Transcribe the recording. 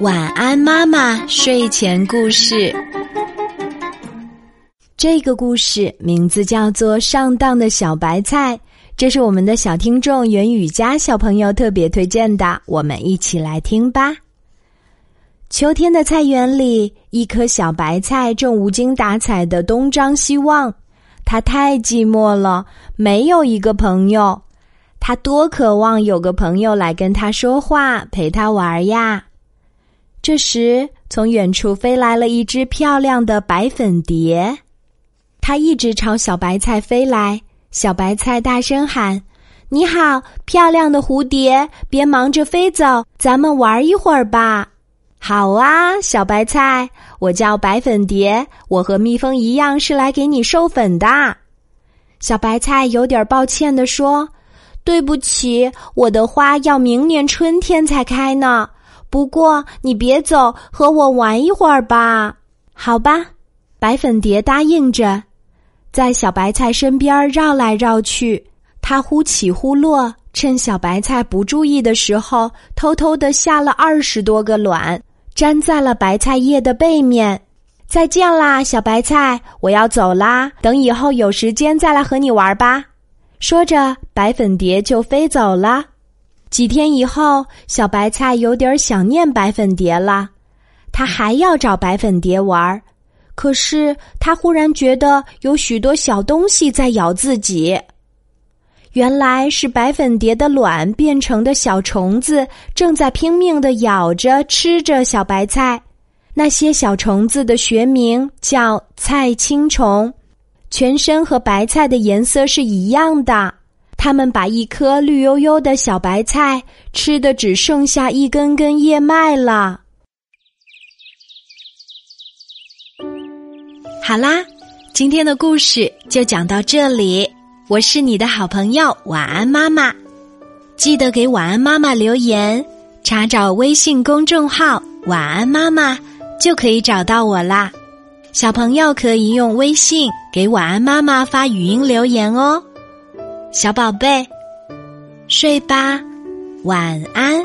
晚安妈妈睡前故事。这个故事名字叫做《上当的小白菜》，这是我们的小听众袁雨佳小朋友特别推荐的，我们一起来听吧。秋天的菜园里，一颗小白菜正无精打采的东张西望，它太寂寞了，没有一个朋友。他多渴望有个朋友来跟他说话，陪他玩呀。这时，从远处飞来了一只漂亮的白粉蝶，它一直朝小白菜飞来。小白菜大声喊：“你好，漂亮的蝴蝶，别忙着飞走，咱们玩一会儿吧。”“好啊，小白菜，我叫白粉蝶，我和蜜蜂一样是来给你授粉的。”小白菜有点抱歉地说：“对不起，我的花要明年春天才开呢。不过你别走，和我玩一会儿吧。”“好吧。”白粉蝶答应着，在小白菜身边绕来绕去。它忽起忽落，趁小白菜不注意的时候，偷偷地下了20多个卵，粘在了白菜叶的背面。“再见啦，小白菜，我要走啦，等以后有时间再来和你玩吧。”说着，白粉蝶就飞走了。几天以后，小白菜有点想念白粉蝶了，它还要找白粉蝶玩，可是它忽然觉得有许多小东西在咬自己。原来是白粉蝶的卵变成的小虫子，正在拼命地咬着吃着小白菜。那些小虫子的学名叫菜青虫，全身和白菜的颜色是一样的，它们把一颗绿油油的小白菜吃的只剩下一根根叶脉了。好啦，今天的故事就讲到这里，我是你的好朋友晚安妈妈，记得给晚安妈妈留言，查找微信公众号晚安妈妈就可以找到我啦。小朋友可以用微信给晚安妈妈发语音留言哦。小宝贝，睡吧，晚安。